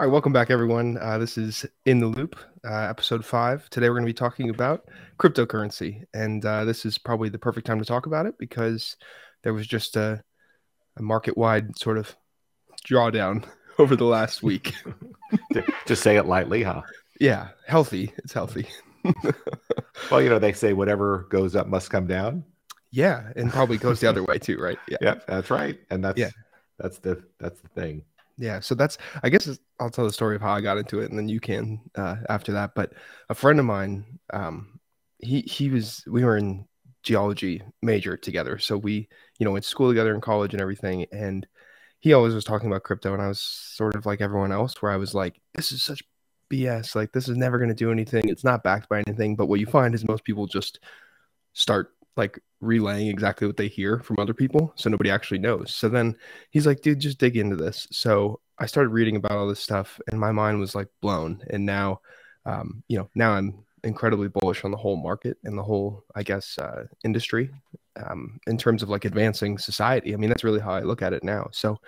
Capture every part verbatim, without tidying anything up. All right, welcome back, everyone. Uh, this is In The Loop, uh, episode five. Today, we're going to be talking about cryptocurrency, and uh, this is probably the perfect time to talk about it because there was just a, a market-wide sort of drawdown over the last week. To say it lightly, huh? Yeah, healthy. It's healthy. Well, you know, they say whatever goes up must come down. Yeah, and probably goes the other way too, right? Yeah, yep, that's right. And that's yeah. that's the that's the thing. Yeah, so that's, I guess I'll tell the story of how I got into it, and then you can uh, after that. But a friend of mine, um, he he was, we were in geology major together. So we, you know, went to school together in college and everything. And he always was talking about crypto, and I was sort of like everyone else where I was like, this is such B S. Like, this is never going to do anything. It's not backed by anything. But what you find is most people just start like relaying exactly what they hear from other people, so nobody actually knows. So then he's like, dude, just dig into this. So I started reading about all this stuff, and my mind was like blown. And now, um, you know, now I'm incredibly bullish on the whole market and the whole, I guess, uh, industry um, in terms of like advancing society. I mean, that's really how I look at it now. So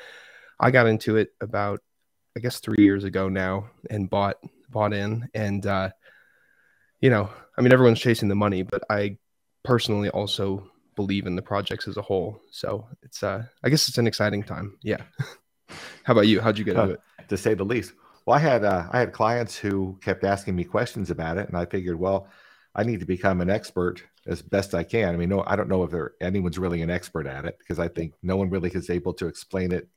I got into it about, I guess, three years ago now, and bought bought in. And, uh, you know, I mean, everyone's chasing the money, but I personally also believe in the projects as a whole. So it's uh I guess it's an exciting time. Yeah. How about you? How'd you get into uh, it? To say the least. Well, I had uh, I had clients who kept asking me questions about it, and I figured, well, I need to become an expert as best I can. I mean, no, I don't know if there anyone's really an expert at it, because I think no one really is able to explain it,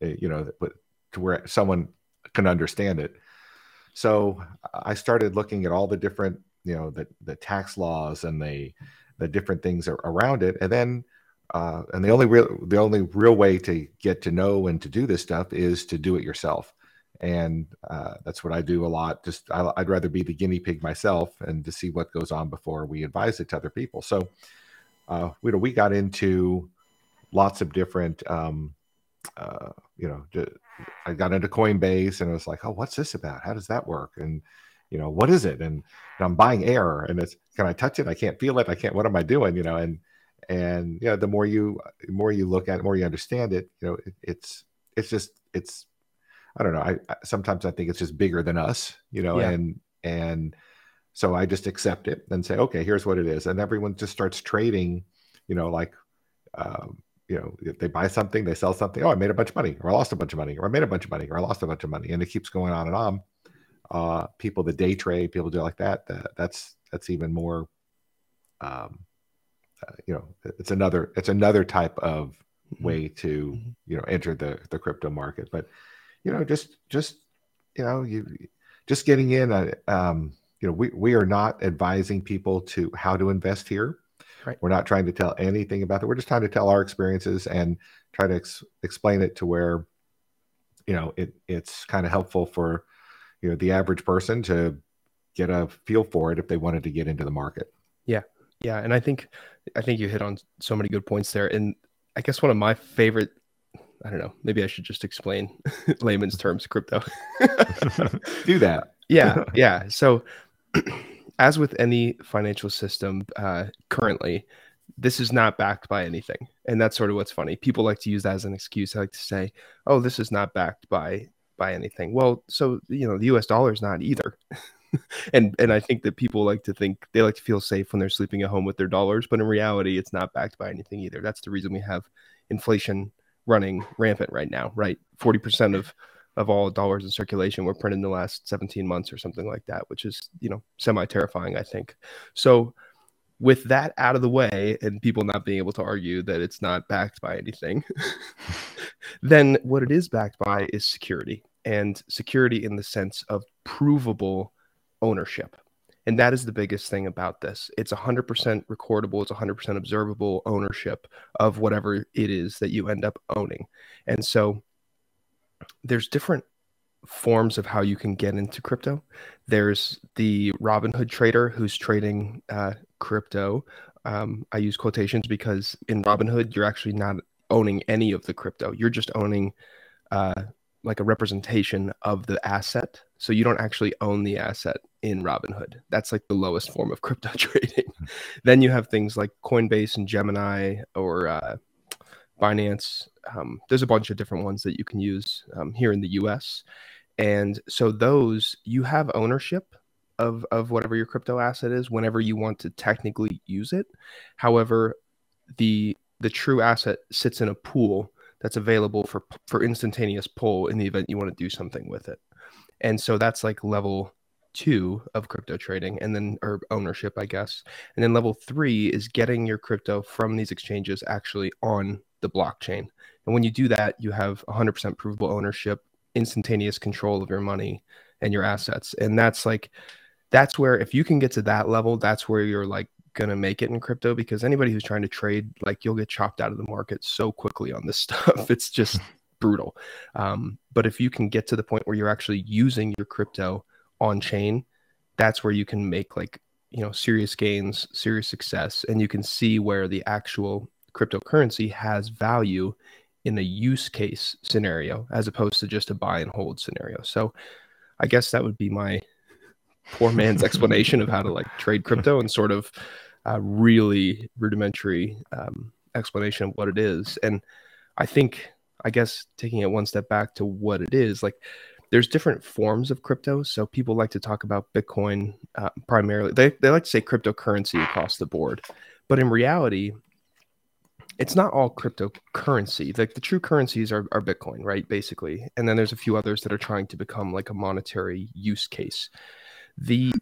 you know, to where someone can understand it. So I started looking at all the different, you know, the the tax laws and the the different things around it, and then uh, and the only real the only real way to get to know and to do this stuff is to do it yourself, and uh, that's what I do a lot. Just I, I'd rather be the guinea pig myself and to see what goes on before we advise it to other people. So uh, we we got into lots of different, um, uh, you know, I got into Coinbase, and I was like, oh, what's this about? How does that work? And you know, what is it? And, and I'm buying air, and it's, can I touch it? I can't feel it. I can't, what am I doing? You know, and, and, you know, the more you, more you look at it, more you understand it, you know, it, it's, it's just, it's, I don't know. I, I sometimes I think it's just bigger than us, you know, yeah. and, and so I just accept it and say, okay, here's what it is. And everyone just starts trading, you know, like, um, you know, if they buy something, they sell something. Oh, I made a bunch of money, or I lost a bunch of money, or I made a bunch of money, or I lost a bunch of money. And it keeps going on and on. Uh, people that day trade, people do like that. that that's that's even more. Um, uh, you know, it's another it's another type of way to mm-hmm. you know enter the the crypto market. But you know, just just you know, you just getting in. Uh, um, you know, we we are not advising people to how to invest here. Right. We're not trying to tell anything about that. We're just trying to tell our experiences and try to ex- explain it to where, you know, it it's kind of helpful for, you know, the average person to get a feel for it if they wanted to get into the market. Yeah. Yeah. And I think, I think you hit on so many good points there. And I guess one of my favorite, I don't know, maybe I should just explain layman's terms, crypto. Do that. Yeah. Yeah. So as with any financial system, uh, currently, this is not backed by anything. And that's sort of what's funny. People like to use that as an excuse. I like to say, oh, this is not backed by by anything. Well, so, you know, the U S dollar is not either. and and I think that people like to think, they like to feel safe when they're sleeping at home with their dollars, but in reality, it's not backed by anything either. That's the reason we have inflation running rampant right now, right? forty percent of, of all dollars in circulation were printed in the last seventeen months or something like that, which is, you know, semi-terrifying, I think. So with that out of the way, and people not being able to argue that it's not backed by anything, then what it is backed by is security, and security in the sense of provable ownership. And that is the biggest thing about this. It's one hundred percent recordable. It's one hundred percent observable ownership of whatever it is that you end up owning. And so there's different forms of how you can get into crypto. There's the Robinhood trader who's trading uh, crypto. Um, I use quotations because in Robinhood, you're actually not owning any of the crypto. You're just owning uh, like a representation of the asset. So you don't actually own the asset in Robinhood. That's like the lowest form of crypto trading. Mm-hmm. Then you have things like Coinbase and Gemini, or uh, Binance. Um, there's a bunch of different ones that you can use um, here in the U S And so those, you have ownership of, of whatever your crypto asset is whenever you want to technically use it. However, the the true asset sits in a pool that's available for for instantaneous pull in the event you want to do something with it. And so that's like level two of crypto trading, and then, or ownership, I guess. And then level three is getting your crypto from these exchanges actually on the blockchain. And when you do that, you have one hundred percent provable ownership, instantaneous control of your money and your assets. And that's like, that's where, if you can get to that level, that's where you're like going to make it in crypto, because anybody who's trying to trade, like, you'll get chopped out of the market so quickly on this stuff. It's just brutal. Um, but if you can get to the point where you're actually using your crypto on chain, that's where you can make, like, you know, serious gains, serious success. And you can see where the actual cryptocurrency has value in a use case scenario, as opposed to just a buy and hold scenario. So I guess that would be my poor man's explanation of how to like trade crypto, and sort of a really rudimentary um, explanation of what it is. And I think, I guess, taking it one step back to what it is, like, there's different forms of crypto. So people like to talk about Bitcoin uh, primarily. They they like to say cryptocurrency across the board, but in reality, it's not all cryptocurrency. Like, the true currencies are, are Bitcoin, right? Basically. And then there's a few others that are trying to become like a monetary use case. The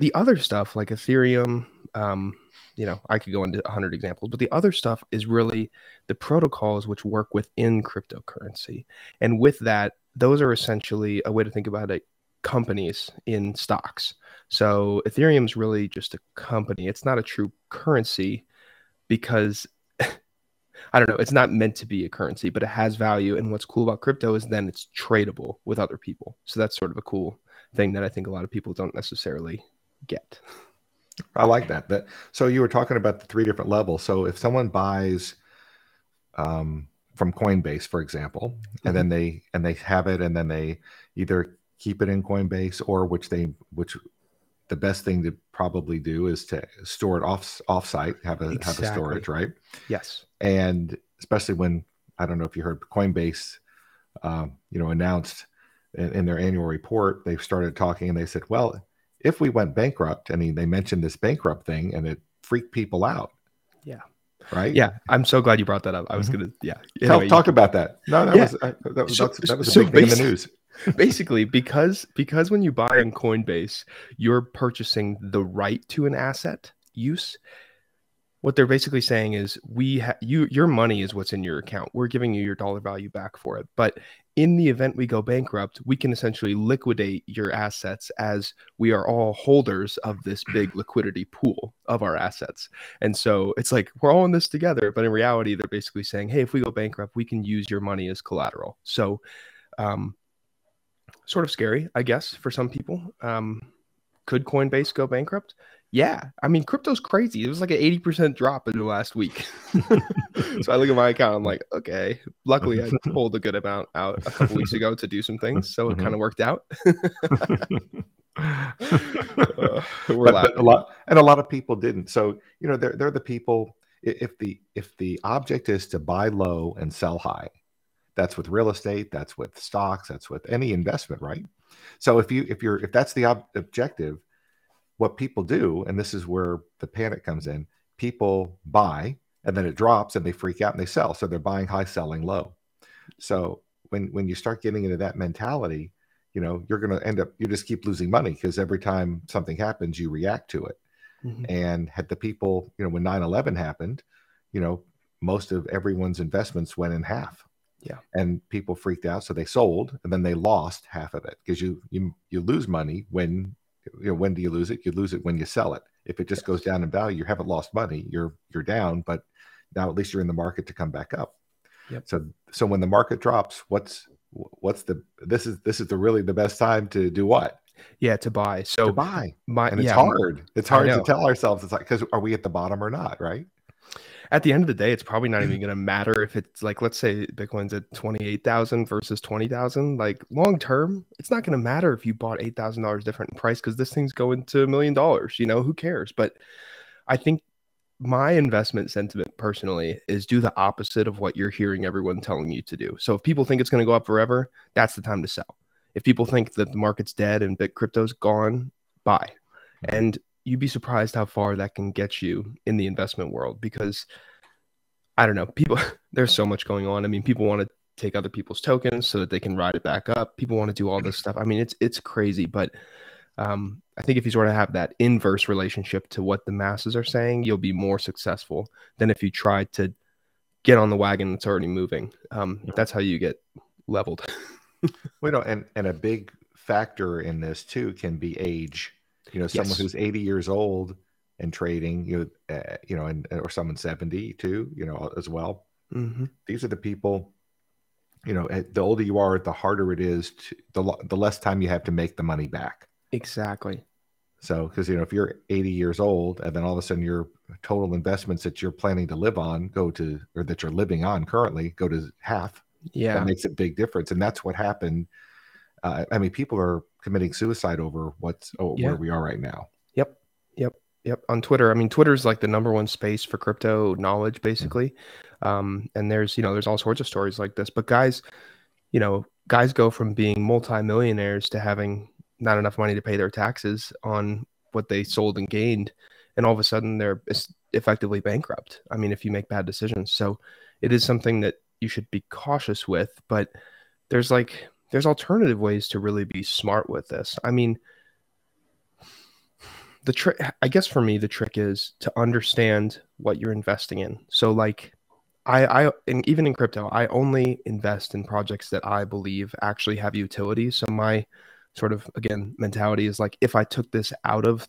the other stuff, like Ethereum, um, you know, I could go into one hundred examples, but the other stuff is really the protocols which work within cryptocurrency. And with that, those are essentially, a way to think about it, companies in stocks. So Ethereum is really just a company. It's not a true currency because, I don't know, it's not meant to be a currency, but it has value. And what's cool about crypto is then it's tradable with other people. So that's sort of a cool thing that I think a lot of people don't necessarily get. I like that. That, so you were talking about the three different levels. So if someone buys um, from Coinbase, for example, and mm-hmm. then they and they have it, and then they either keep it in Coinbase, or which they which the best thing to probably do is to store it off offsite, have a exactly. have a storage, right? Yes. And especially when, I don't know if you heard, Coinbase, um, you know, announced in their annual report, they started talking and they said, well, if we went bankrupt, I mean, they mentioned this bankrupt thing and it freaked people out. Yeah. Right. Yeah. I'm so glad you brought that up. I was mm-hmm. going to, yeah. Anyway, talk, talk about that. No, that yeah. was, I, that, so, that's, that was so a big thing in the news. Basically, because, because when you buy on Coinbase, you're purchasing the right to an asset use. What they're basically saying is, we ha- you your money is what's in your account. We're giving you your dollar value back for it. But in the event we go bankrupt, we can essentially liquidate your assets, as we are all holders of this big liquidity pool of our assets. And so it's like, we're all in this together. But in reality, they're basically saying, hey, if we go bankrupt, we can use your money as collateral. So um, sort of scary, I guess, for some people. Um, could Coinbase go bankrupt? Yeah, I mean, crypto's crazy. It was like an eighty percent drop in the last week. So I look at my account, I'm like, okay. Luckily, I pulled a good amount out a couple weeks ago to do some things, so it mm-hmm. kind of worked out. uh, we're but, but a lot, and a lot of people didn't. So, you know, they're they're the people. If the if the object is to buy low and sell high, that's with real estate, that's with stocks, that's with any investment, right? So if you if you're if that's the ob- objective. What people do, and this is where the panic comes in, people buy and then it drops and they freak out and they sell. So they're buying high, selling low. So when when you start getting into that mentality, you know, you're going to end up, you just keep losing money, because every time something happens, you react to it. Mm-hmm. And had the people, you know, when nine eleven happened, you know, most of everyone's investments went in half. Yeah. And people freaked out. So they sold and then they lost half of it, because you, you, you lose money when, you know, when do you lose it? You lose it when you sell it. If it just yes. goes down in value, you haven't lost money. You're you're down, but now at least you're in the market to come back up. Yep. So so when the market drops, what's what's the this is this is the really the best time to do what? Yeah, to buy. So to buy. My, and it's yeah, hard. It's hard to tell ourselves. It's like, because are we at the bottom or not? Right. At the end of the day, it's probably not even going to matter if it's like, let's say Bitcoin's at twenty-eight thousand versus twenty thousand. Like, long term, it's not going to matter if you bought eight thousand dollars different in price, because this thing's going to a million dollars. You know, who cares? But I think my investment sentiment personally is, do the opposite of what you're hearing everyone telling you to do. So if people think it's going to go up forever, that's the time to sell. if people think that the market's dead and bit crypto's gone, buy. And you'd be surprised how far that can get you in the investment world, because I don't know, people, there's so much going on. I mean, people want to take other people's tokens so that they can ride it back up. People want to do all this stuff. I mean, it's, it's crazy, but um, I think if you sort of have that inverse relationship to what the masses are saying, you'll be more successful than if you try to get on the wagon that's already moving. Um, that's how you get leveled. Well, you know, and, and a big factor in this too can be age. You know, someone yes. who's eighty years old and trading, you know, uh, you know, and or someone seventy too, you know, as well. Mm-hmm. These are the people. You know, the older you are, the harder it is. To, the the less time you have to make the money back. Exactly. So, because you know, if you're eighty years old and then all of a sudden your total investments that you're planning to live on go to, or that you're living on currently, go to half. Yeah, that makes a big difference, and that's what happened. Uh, I mean, people are committing suicide over what's oh, yeah. where we are right now. Yep, yep, yep. On Twitter, I mean, Twitter's like the number one space for crypto knowledge, basically. Mm-hmm. Um, and there's, you know, there's all sorts of stories like this. But guys, you know, guys go from being multimillionaires to having not enough money to pay their taxes on what they sold and gained, and all of a sudden they're effectively bankrupt. I mean, if you make bad decisions, so it is something that you should be cautious with, but there's like, there's alternative ways to really be smart with this. I mean, the trick, I guess for me, the trick is to understand what you're investing in. So like I, I, and even in crypto, I only invest in projects that I believe actually have utility. So my sort of, again, mentality is like, if I took this out of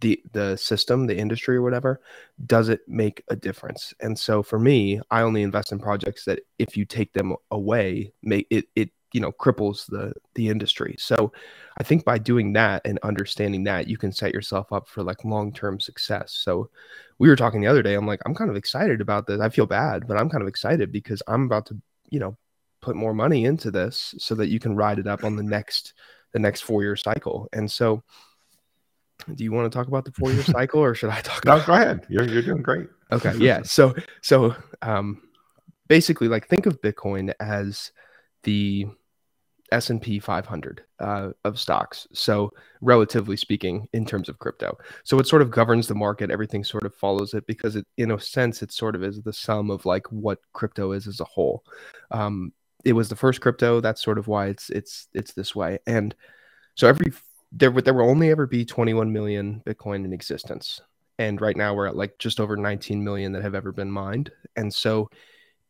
the, the system, the industry or whatever, does it make a difference? And so for me, I only invest in projects that if you take them away, make it, it, you know, cripples the, the industry. So I think by doing that and understanding that, you can set yourself up for like long-term success. So we were talking the other day, I'm like, I'm kind of excited about this. I feel bad, but I'm kind of excited because I'm about to, you know, put more money into this so that you can ride it up on the next, the next four-year cycle. And so do you want to talk about the four-year cycle, or should I talk about it? No, go ahead. You're, you're doing great. Okay. Yeah. So, so um, basically, like, think of Bitcoin as the S and P five hundred uh, of stocks. So relatively speaking, in terms of crypto. So it sort of governs the market. Everything sort of follows it because it, in a sense, it sort of is the sum of like what crypto is as a whole. Um, it was the first crypto. That's sort of why it's, it's, it's this way. And so every, there would, there will only ever be twenty-one million Bitcoin in existence. And right now we're at like just over nineteen million that have ever been mined. And so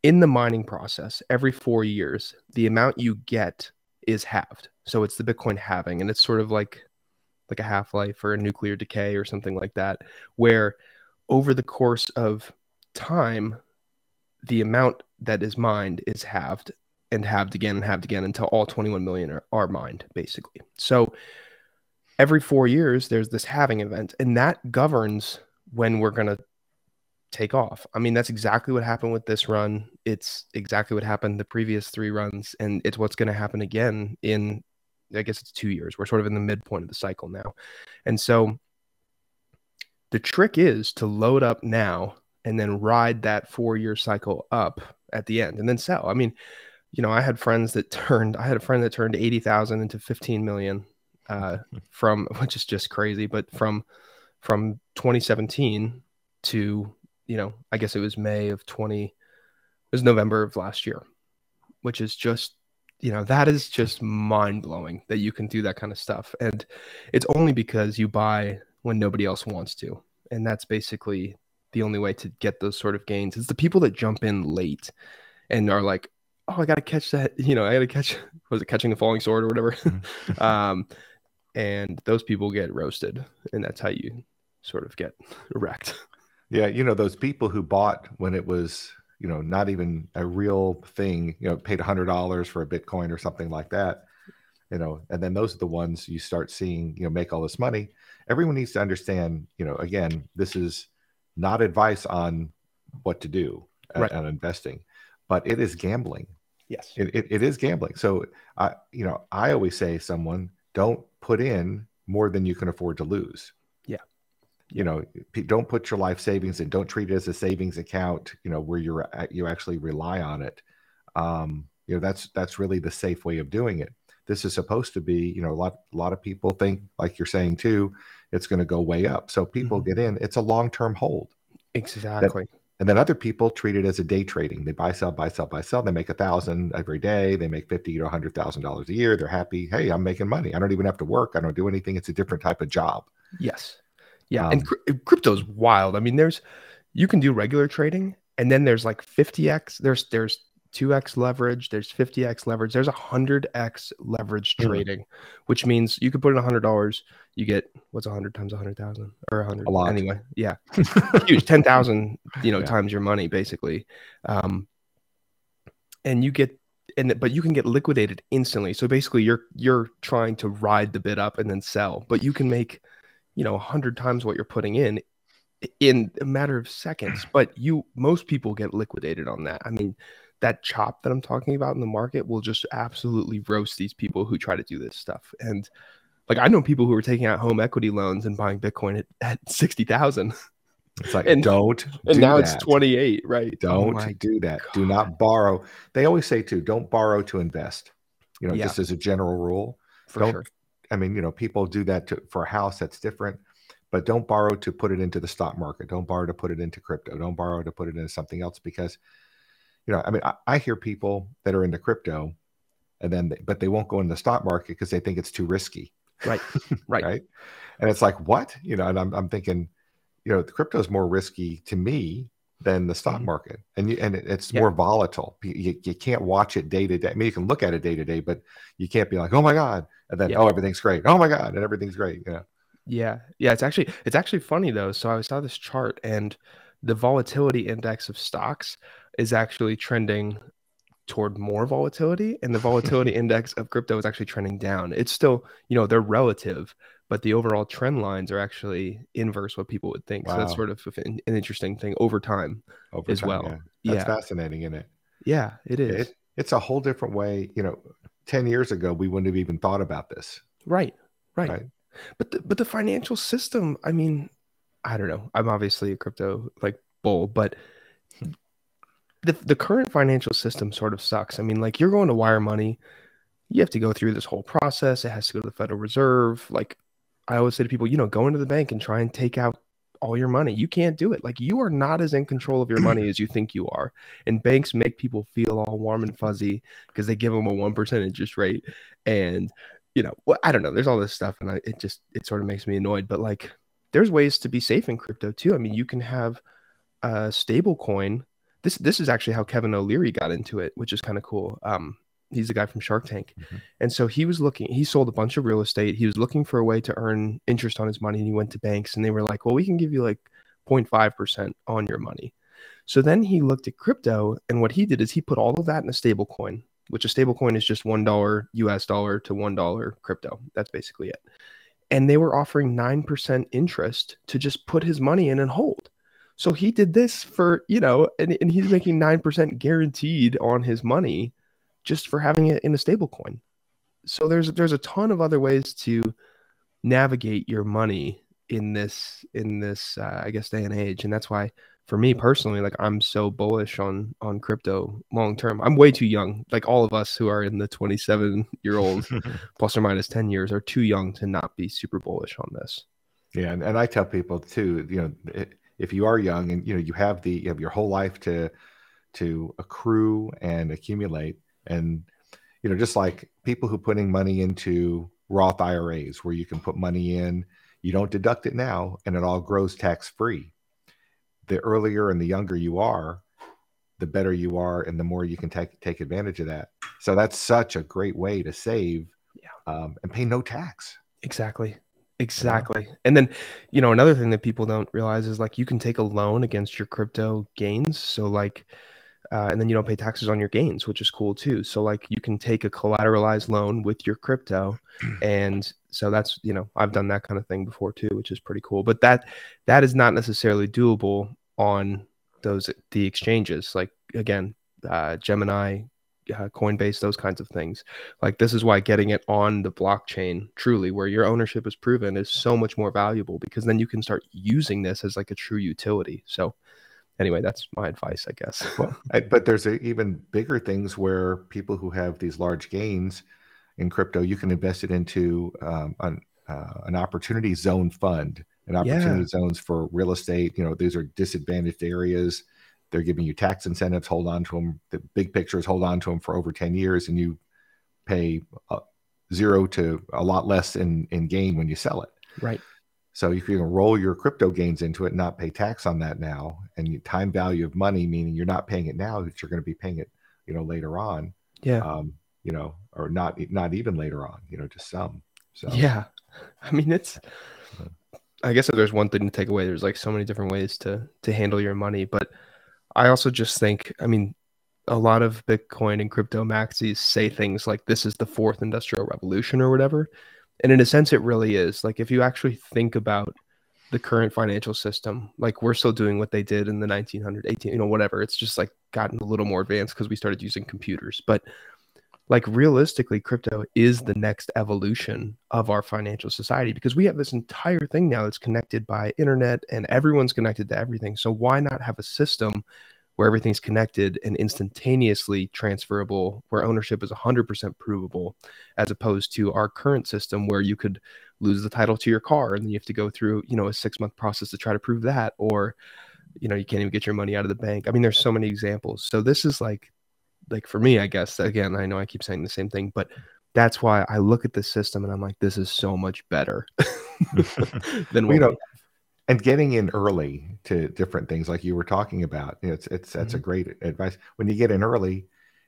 in the mining process, every four years, the amount you get is halved. So it's the Bitcoin halving, and it's sort of like, like a half-life or a nuclear decay or something like that, where over the course of time, the amount that is mined is halved and halved again and halved again until all twenty-one million are, are mined, basically. So every four years, there's this halving event, and that governs when we're going to take off. I mean, that's exactly what happened with this run. It's exactly what happened the previous three runs, and it's what's going to happen again in, I guess it's two years. We're sort of in the midpoint of the cycle now. And so the trick is to load up now and then ride that four-year cycle up at the end and then sell. I mean, you know, I had friends that turned, I had a friend that turned eighty thousand into fifteen million uh, from, which is just crazy, but from, from twenty seventeen to, you know, I guess it was May of twenty, it was November of last year, which is just, you know, that is just mind blowing that you can do that kind of stuff. And it's only because you buy when nobody else wants to. And that's basically the only way to get those sort of gains. It's the people that jump in late and are like, oh, I got to catch that, you know, I got to catch, was it Catching a Falling Sword or whatever? um, and those people get roasted, and that's how you sort of get wrecked. Yeah, you know, those people who bought when it was, you know, not even a real thing, you know, paid one hundred dollars for a Bitcoin or something like that, you know, and then those are the ones you start seeing, you know, make all this money. Everyone needs to understand, you know, again, this is not advice on what to do right. on investing, but it is gambling. Yes. It, it, it is gambling. So, I, you know, I always say someone, don't put in more than you can afford to lose. You know, don't put your life savings, and don't treat it as a savings account, you know, where you're at, you actually rely on it. Um, you know, that's, that's really the safe way of doing it. this is supposed to be, you know, a lot, a lot of people think, like you're saying too, it's going to go way up. So people mm-hmm. get in, it's a long-term hold. Exactly. That, and then other people treat it as a day trading. They buy, sell, buy, sell, buy, sell. They make a thousand every day. They make fifty to a hundred thousand dollars a year. They're happy. Hey, I'm making money. I don't even have to work. I don't do anything. It's a different type of job. Yes. Yeah. Um, and cr- crypto's wild. I mean, there's, you can do regular trading, and then there's like fifty X. There's, there's two X leverage. There's fifty X leverage. There's a hundred X leverage mm-hmm. trading, which means you could put in a hundred dollars. You get what's a hundred times a hundred thousand or a hundred. A lot. Anyway. Yeah. Huge. ten thousand, you know, yeah. times your money basically. Um, and you get, and, but you can get liquidated instantly. So basically you're, you're trying to ride the bid up and then sell, but you can make, you know, a hundred times what you're putting in in a matter of seconds, but you, most people get liquidated on that. I mean, that chop that I'm talking about in the market will just absolutely roast these people who try to do this stuff. And like, I know people who are taking out home equity loans and buying Bitcoin at, at sixty thousand. It's like, and, don't And do now that. It's twenty-eight, right? Don't oh do that. God. Do not borrow. They always say too, don't borrow to invest. You know, yeah. just as a general rule. For don't, sure. I mean, you know, people do that to, for a house, that's different. But don't borrow to put it into the stock market. Don't borrow to put it into crypto. Don't borrow to put it into something else because, you know, I mean, I, I hear people that are into crypto and then, they, but they won't go in the stock market because they think it's too risky. Right. Right. Right. And it's like, what, you know, and I'm, I'm thinking, you know, the crypto is more risky to me than the stock mm-hmm. market. And you, and it, it's yeah. more volatile. You, you can't watch it day to day. I mean, you can look at it day to day, but you can't be like, oh my God. And then, yeah. oh, everything's great. Oh my God. And everything's great. You know? Yeah. Yeah. It's actually, it's actually funny though. So I saw this chart and the volatility index of stocks is actually trending toward more volatility, and the volatility index of crypto is actually trending down. It's still, you know, they're relative, but the overall trend lines are actually inverse what people would think. Wow. So that's sort of an interesting thing over time over as time, well. Yeah. That's yeah. fascinating, isn't it? Yeah, it is. It, it's a whole different way. You know, ten years ago, we wouldn't have even thought about this. Right, right. right? But, the, but the financial system, I mean, I don't know. I'm obviously a crypto like bull, but the the current financial system sort of sucks. I mean, like you're going to wire money, you have to go through this whole process. It has to go to the Federal Reserve. Like I always say to people, you know, go into the bank and try and take out all your money. You can't do it. Like you are not as in control of your money as you think you are. And banks make people feel all warm and fuzzy because they give them a one percent interest rate. And, you know, well, I don't know. There's all this stuff. And I, it just, it sort of makes me annoyed, but like, there's ways to be safe in crypto too. I mean, you can have a stable coin. This, this is actually how Kevin O'Leary got into it, which is kind of cool. Um, he's the guy from Shark Tank. Mm-hmm. And so he was looking, he sold a bunch of real estate. He was looking for a way to earn interest on his money. And he went to banks and they were like, well, we can give you like zero point five percent on your money. So then he looked at crypto, and what he did is he put all of that in a stable coin, which a stable coin is just one dollar U S dollar to one dollar crypto. That's basically it. And they were offering nine percent interest to just put his money in and hold. So he did this for, you know, and, and he's making nine percent guaranteed on his money just for having it in a stable coin. So there's there's a ton of other ways to navigate your money in this, in this uh, I guess, day and age. And that's why, for me personally, like I'm so bullish on on crypto long term. I'm way too young. Like all of us who are in the twenty-seven year old plus or minus ten years are too young to not be super bullish on this. Yeah, and, and I tell people too, you know, if you are young and you know you have the you have your whole life to to accrue and accumulate, and you know, just like people who putting money into Roth I R As where you can put money in, you don't deduct it now, and it all grows tax free. The earlier and the younger you are, the better you are, and the more you can take take advantage of that. So that's such a great way to save yeah. um, and pay no tax. Exactly. Exactly. Yeah. And then, you know, another thing that people don't realize is like you can take a loan against your crypto gains. So like, uh, and then you don't pay taxes on your gains, which is cool too. So like you can take a collateralized loan with your crypto. And so that's, you know, I've done that kind of thing before too, which is pretty cool. But that that is not necessarily doable on those the exchanges, like again, uh, Gemini, uh, Coinbase, those kinds of things. Like this is why getting it on the blockchain, truly, where your ownership is proven, is so much more valuable, because then you can start using this as like a true utility. So anyway, that's my advice, I guess. Well, I, but there's a, even bigger things where people who have these large gains in crypto, you can invest it into um, an, uh, an opportunity zone fund, and opportunity yeah. zones for real estate. You know, these are disadvantaged areas. They're giving you tax incentives. Hold on to them. The big picture is hold on to them for over ten years, and you pay uh, zero to a lot less in, in gain when you sell it. Right. So you can roll your crypto gains into it and not pay tax on that now. And your time value of money, meaning you're not paying it now, that you're going to be paying it, you know, later on. Yeah. Um, you know, or not, not even later on, you know, just some. So, yeah. I mean, it's, I guess if there's one thing to take away, there's like so many different ways to, to handle your money. But I also just think, I mean, a lot of Bitcoin and crypto maxis say things like this is the fourth industrial revolution or whatever. And in a sense, it really is. Like, if you actually think about the current financial system, like, we're still doing what they did in the nineteen hundreds, you know, whatever. It's just like gotten a little more advanced because we started using computers. But like, realistically, crypto is the next evolution of our financial society, because we have this entire thing now that's connected by internet, and everyone's connected to everything. So why not have a system where everything's connected and instantaneously transferable, where ownership is one hundred percent provable, as opposed to our current system where you could lose the title to your car and then you have to go through, you know, a six-month process to try to prove that, or, you know, you can't even get your money out of the bank. I mean, there's so many examples. So this is like, like for me, I guess, again, I know I keep saying the same thing, but that's why I look at this system and I'm like, this is so much better than what we know. And getting in early to different things like you were talking about, you know, it's it's that's mm-hmm. a great advice. When you get in early,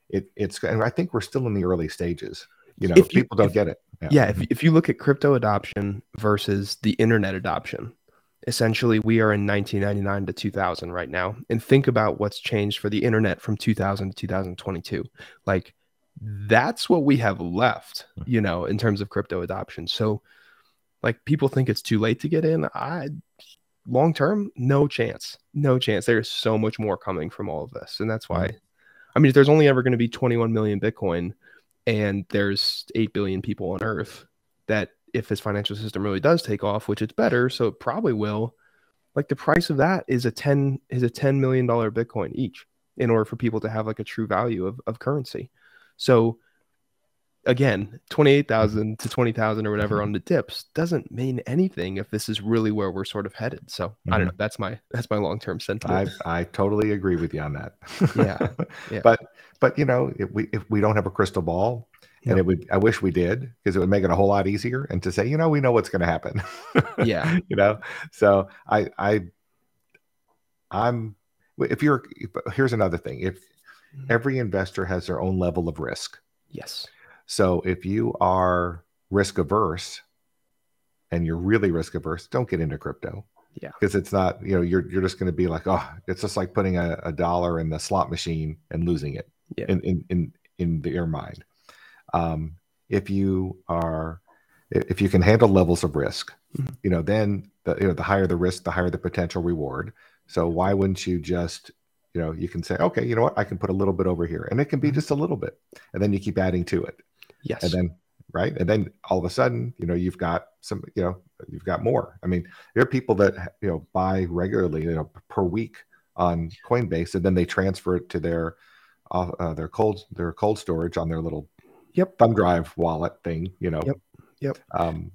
it it's and I think we're still in the early stages. You know, if you, people don't if, get it. Yeah, yeah if, if you look at crypto adoption versus the internet adoption, essentially we are in nineteen ninety-nine to two thousand right now, and think about what's changed for the internet from two thousand to two thousand twenty-two. Like, that's what we have left, you know, in terms of crypto adoption. So, like, people think it's too late to get in. I long term, no chance, no chance. There's so much more coming from all of this, and that's why. I mean, if there's only ever going to be twenty-one million Bitcoin, and there's eight billion people on Earth, that if this financial system really does take off, which it's better, so it probably will, like, the price of that is a ten is a ten million dollars Bitcoin each, in order for people to have like a true value of of currency. So, again, twenty-eight thousand to twenty thousand or whatever on the dips doesn't mean anything if this is really where we're sort of headed. So mm-hmm. I don't know. That's my that's my long-term sentiment. I, I totally agree with you on that. yeah. yeah. But but you know, if we if we don't have a crystal ball, yeah. and it would I wish we did, because it would make it a whole lot easier, and to say, you know, we know what's going to happen. yeah. You know. So I I I'm if you're here's another thing. If every investor has their own level of risk. Yes. So if you are risk averse, and you're really risk averse, don't get into crypto. Yeah, because it's not, you know, you're you're just going to be like, oh, it's just like putting a, a dollar in the slot machine and losing it yeah. in, in in in your mind. Um, if you are, if you can handle levels of risk, mm-hmm. you know, then the, you know, the higher the risk, the higher the potential reward. So why wouldn't you just, you know, you can say, okay, you know what, I can put a little bit over here, and it can be just a little bit, and then you keep adding to it. Yes. And then, right. And then all of a sudden, you know, you've got some, you know, you've got more. I mean, there are people that, you know, buy regularly, you know, per week on Coinbase, and then they transfer it to their, uh, their cold, their cold storage on their little yep. thumb drive wallet thing, you know? Yep. Yep. Um,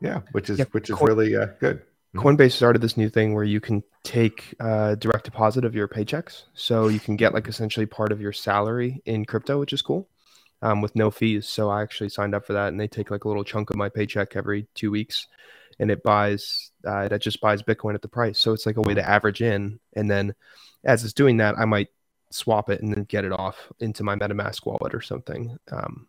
yeah. Which is, yep. which is Coin- really uh, good. Coinbase started this new thing where you can take uh, direct deposit of your paychecks. So you can get like essentially part of your salary in crypto, which is cool. Um, with no fees. So I actually signed up for that, and they take like a little chunk of my paycheck every two weeks and it buys, uh, that just buys Bitcoin at the price. So it's like a way to average in. And then as it's doing that, I might swap it and then get it off into my MetaMask wallet or something. Um,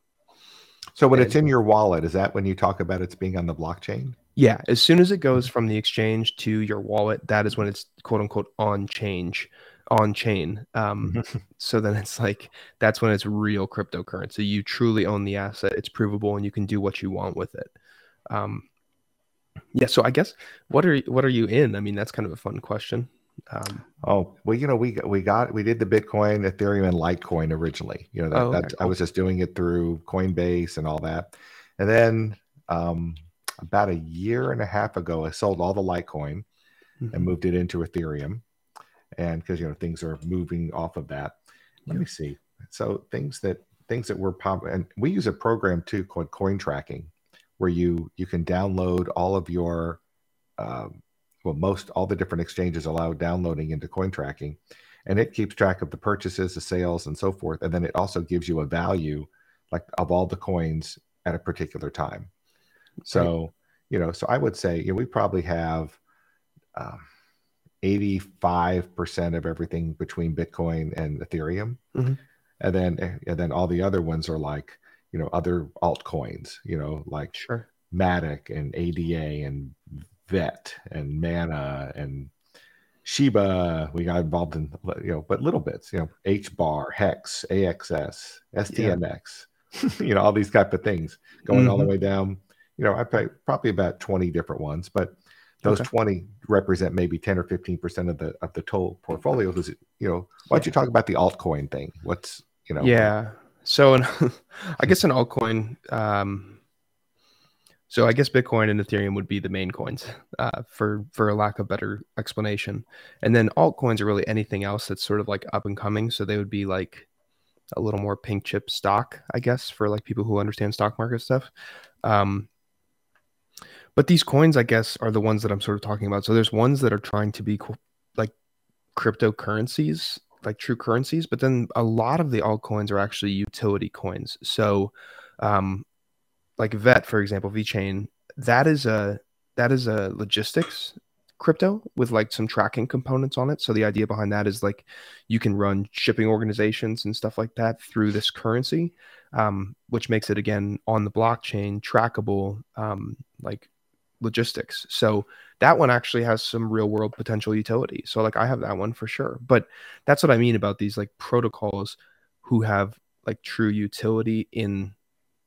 so when and, it's in your wallet, is that when you talk about it's being on the blockchain? Yeah. As soon as it goes from the exchange to your wallet, that is when it's quote unquote on change. on chain. Um, mm-hmm. So then it's like, that's when it's real cryptocurrency. You truly own the asset. It's provable, and you can do what you want with it. Um, yeah. So I guess, what are, what are you in? I mean, that's kind of a fun question. Um, oh, well, you know, we, we got, we did the Bitcoin, Ethereum, and Litecoin originally, you know, that, oh, okay, that cool. I was just doing it through Coinbase and all that. And then um, about a year and a half ago, I sold all the Litecoin mm-hmm. and moved it into Ethereum. And because, you know, things are moving off of that. Let me see. So things that things that were popping. And we use a program too called Coin Tracking, where you you can download all of your, um, well, most all the different exchanges allow downloading into Coin Tracking, and it keeps track of the purchases, the sales, and so forth. And then it also gives you a value, like of all the coins at a particular time. So, right. you know, so I would say, you know, we probably have um, eighty-five percent of everything between Bitcoin and Ethereum. Mm-hmm. And then, and then all the other ones are like, you know, other altcoins, you know, like sure. Matic and A D A and VET and MANA and Shiba. We got involved in, you know, but little bits, you know, H B A R, HEX, A X S, S T M X, yeah. you know, all these type of things going mm-hmm. all the way down. You know, I pay probably about twenty different ones, but those okay. twenty represent maybe ten or fifteen percent of the of the total portfolio. Is it, you know, why don't you talk about the altcoin thing? What's, you know? Yeah. So an, I guess an altcoin. Um, so I guess Bitcoin and Ethereum would be the main coins uh, for, for a lack of better explanation. And then altcoins are really anything else that's sort of like up and coming. So they would be like a little more pink chip stock, I guess, for like people who understand stock market stuff. Um, But these coins, I guess, are the ones that I'm sort of talking about. So there's ones that are trying to be co- like cryptocurrencies, like true currencies. But then a lot of the altcoins are actually utility coins. So um, like V E T, for example, VeChain, that is a that is a logistics crypto with like some tracking components on it. So the idea behind that is like you can run shipping organizations and stuff like that through this currency, um, which makes it, again, on the blockchain, trackable, um, like logistics. So that one actually has some real world potential utility. So like I have that one for sure. But that's what I mean about these like protocols who have like true utility in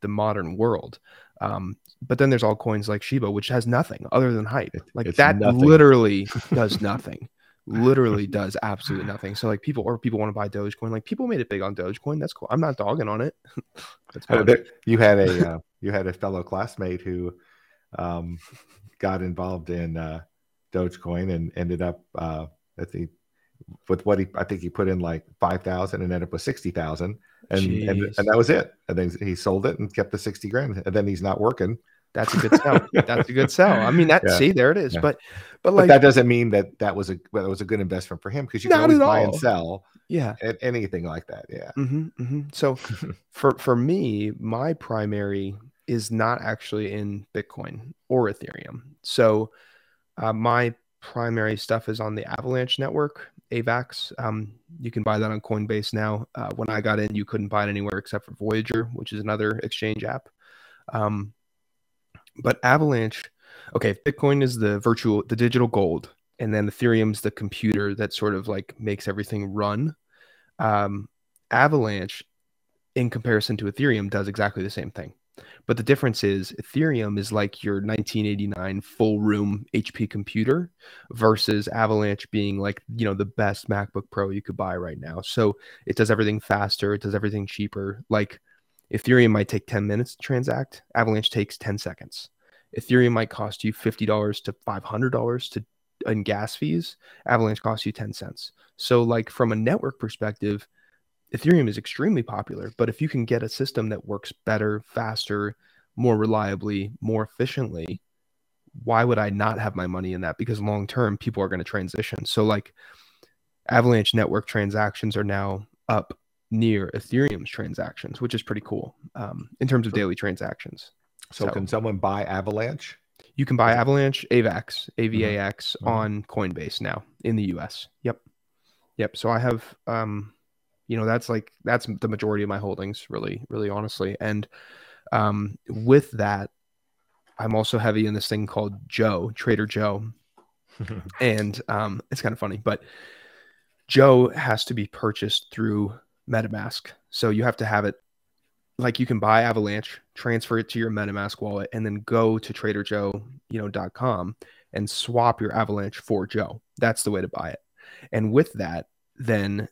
the modern world. Um, but then there's altcoins like Shiba, which has nothing other than hype. Like it's that nothing. literally does nothing. Literally does absolutely nothing. So like people or people want to buy Dogecoin. Like people made it big on Dogecoin. That's cool. I'm not dogging on it. That's you had a uh, you had a fellow classmate who um, got involved in uh, Dogecoin and ended up uh, at the with what he I think he put in like five thousand and ended up with sixty thousand. And, and and that was it. And then he sold it and kept the sixty grand. And then he's not working. That's a good sell. That's a good sell. I mean, that yeah. see, there it is. Yeah. But but like but that doesn't mean that that was a well, that was a good investment for him because you can always buy and sell. Yeah, at anything like that. Yeah. Mm-hmm, mm-hmm. So for for me, my primary is not actually in Bitcoin or Ethereum. So uh, my primary stuff is on the Avalanche network. A VAX. Um, you can buy that on Coinbase now. Uh, when I got in, you couldn't buy it anywhere except for Voyager, which is another exchange app. Um, but Avalanche, okay, Bitcoin is the virtual, the digital gold, and then Ethereum's the computer that sort of like makes everything run. Um, Avalanche, in comparison to Ethereum, does exactly the same thing. But the difference is Ethereum is like your nineteen eighty-nine full room H P computer versus Avalanche being like, you know, the best MacBook Pro you could buy right now. So it does everything faster. It does everything cheaper. Like Ethereum might take ten minutes to transact. Avalanche takes ten seconds. Ethereum might cost you fifty dollars to five hundred dollars to in gas fees. Avalanche costs you ten cents. So like from a network perspective, Ethereum is extremely popular, but if you can get a system that works better, faster, more reliably, more efficiently, why would I not have my money in that? Because long-term, people are going to transition. So like Avalanche network transactions are now up near Ethereum's transactions, which is pretty cool um, in terms of daily transactions. So, so can someone buy Avalanche? You can buy Avalanche, A VAX, A V A X mm-hmm. on Coinbase now in the U S. Yep. Yep. So I have... Um, You know, that's like, that's the majority of my holdings, really, really honestly. And um, with that, I'm also heavy in this thing called Joe, Trader Joe. and um, it's kind of funny, but Joe has to be purchased through MetaMask. So you have to have it, like you can buy Avalanche, transfer it to your MetaMask wallet, and then go to trader joe dot com, you know, and swap your Avalanche for Joe. That's the way to buy it. And with that, then...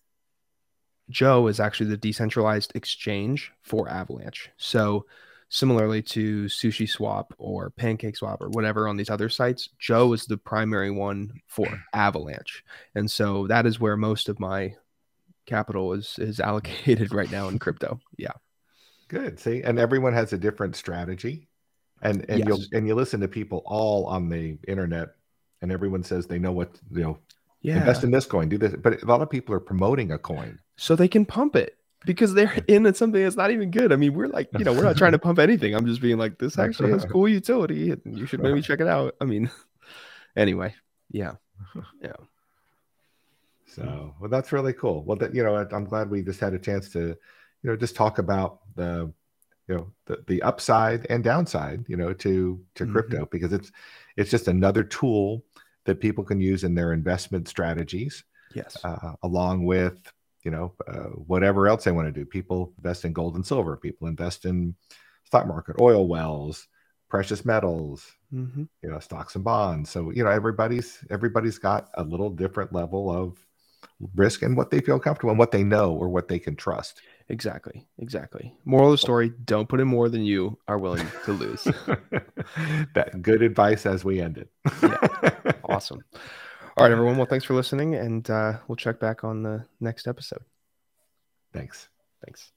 Joe is actually the decentralized exchange for Avalanche. So similarly to SushiSwap or PancakeSwap or whatever on these other sites, Joe is the primary one for Avalanche. And so that is where most of my capital is is allocated right now in crypto. Yeah. Good. See, and everyone has a different strategy, and and yes. you'll and you listen to people all on the internet, and everyone says they know what you know. Yeah. Invest in this coin, do this, but a lot of people are promoting a coin so they can pump it because they're in something that's not even good. I mean, we're like, you know, we're not trying to pump anything. I'm just being like, this actually has cool utility. And you should maybe check it out. I mean, anyway, yeah, yeah. So, well, that's really cool. Well, that, you know, I'm glad we just had a chance to, you know, just talk about the, you know, the, the upside and downside, you know, to to crypto mm-hmm. because it's it's just another tool that people can use in their investment strategies. Yes, uh, along with, you know, uh, whatever else they want to do. People invest in gold and silver. People invest in stock market, oil wells, precious metals, mm-hmm. you know, stocks and bonds. So, you know, everybody's everybody's got a little different level of risk and what they feel comfortable and what they know or what they can trust. Exactly. Exactly. Moral of the story, don't put in more than you are willing to lose. That good advice as we ended. Yeah. Awesome. All right, everyone. Well, thanks for listening, and uh, we'll check back on the next episode. Thanks. Thanks.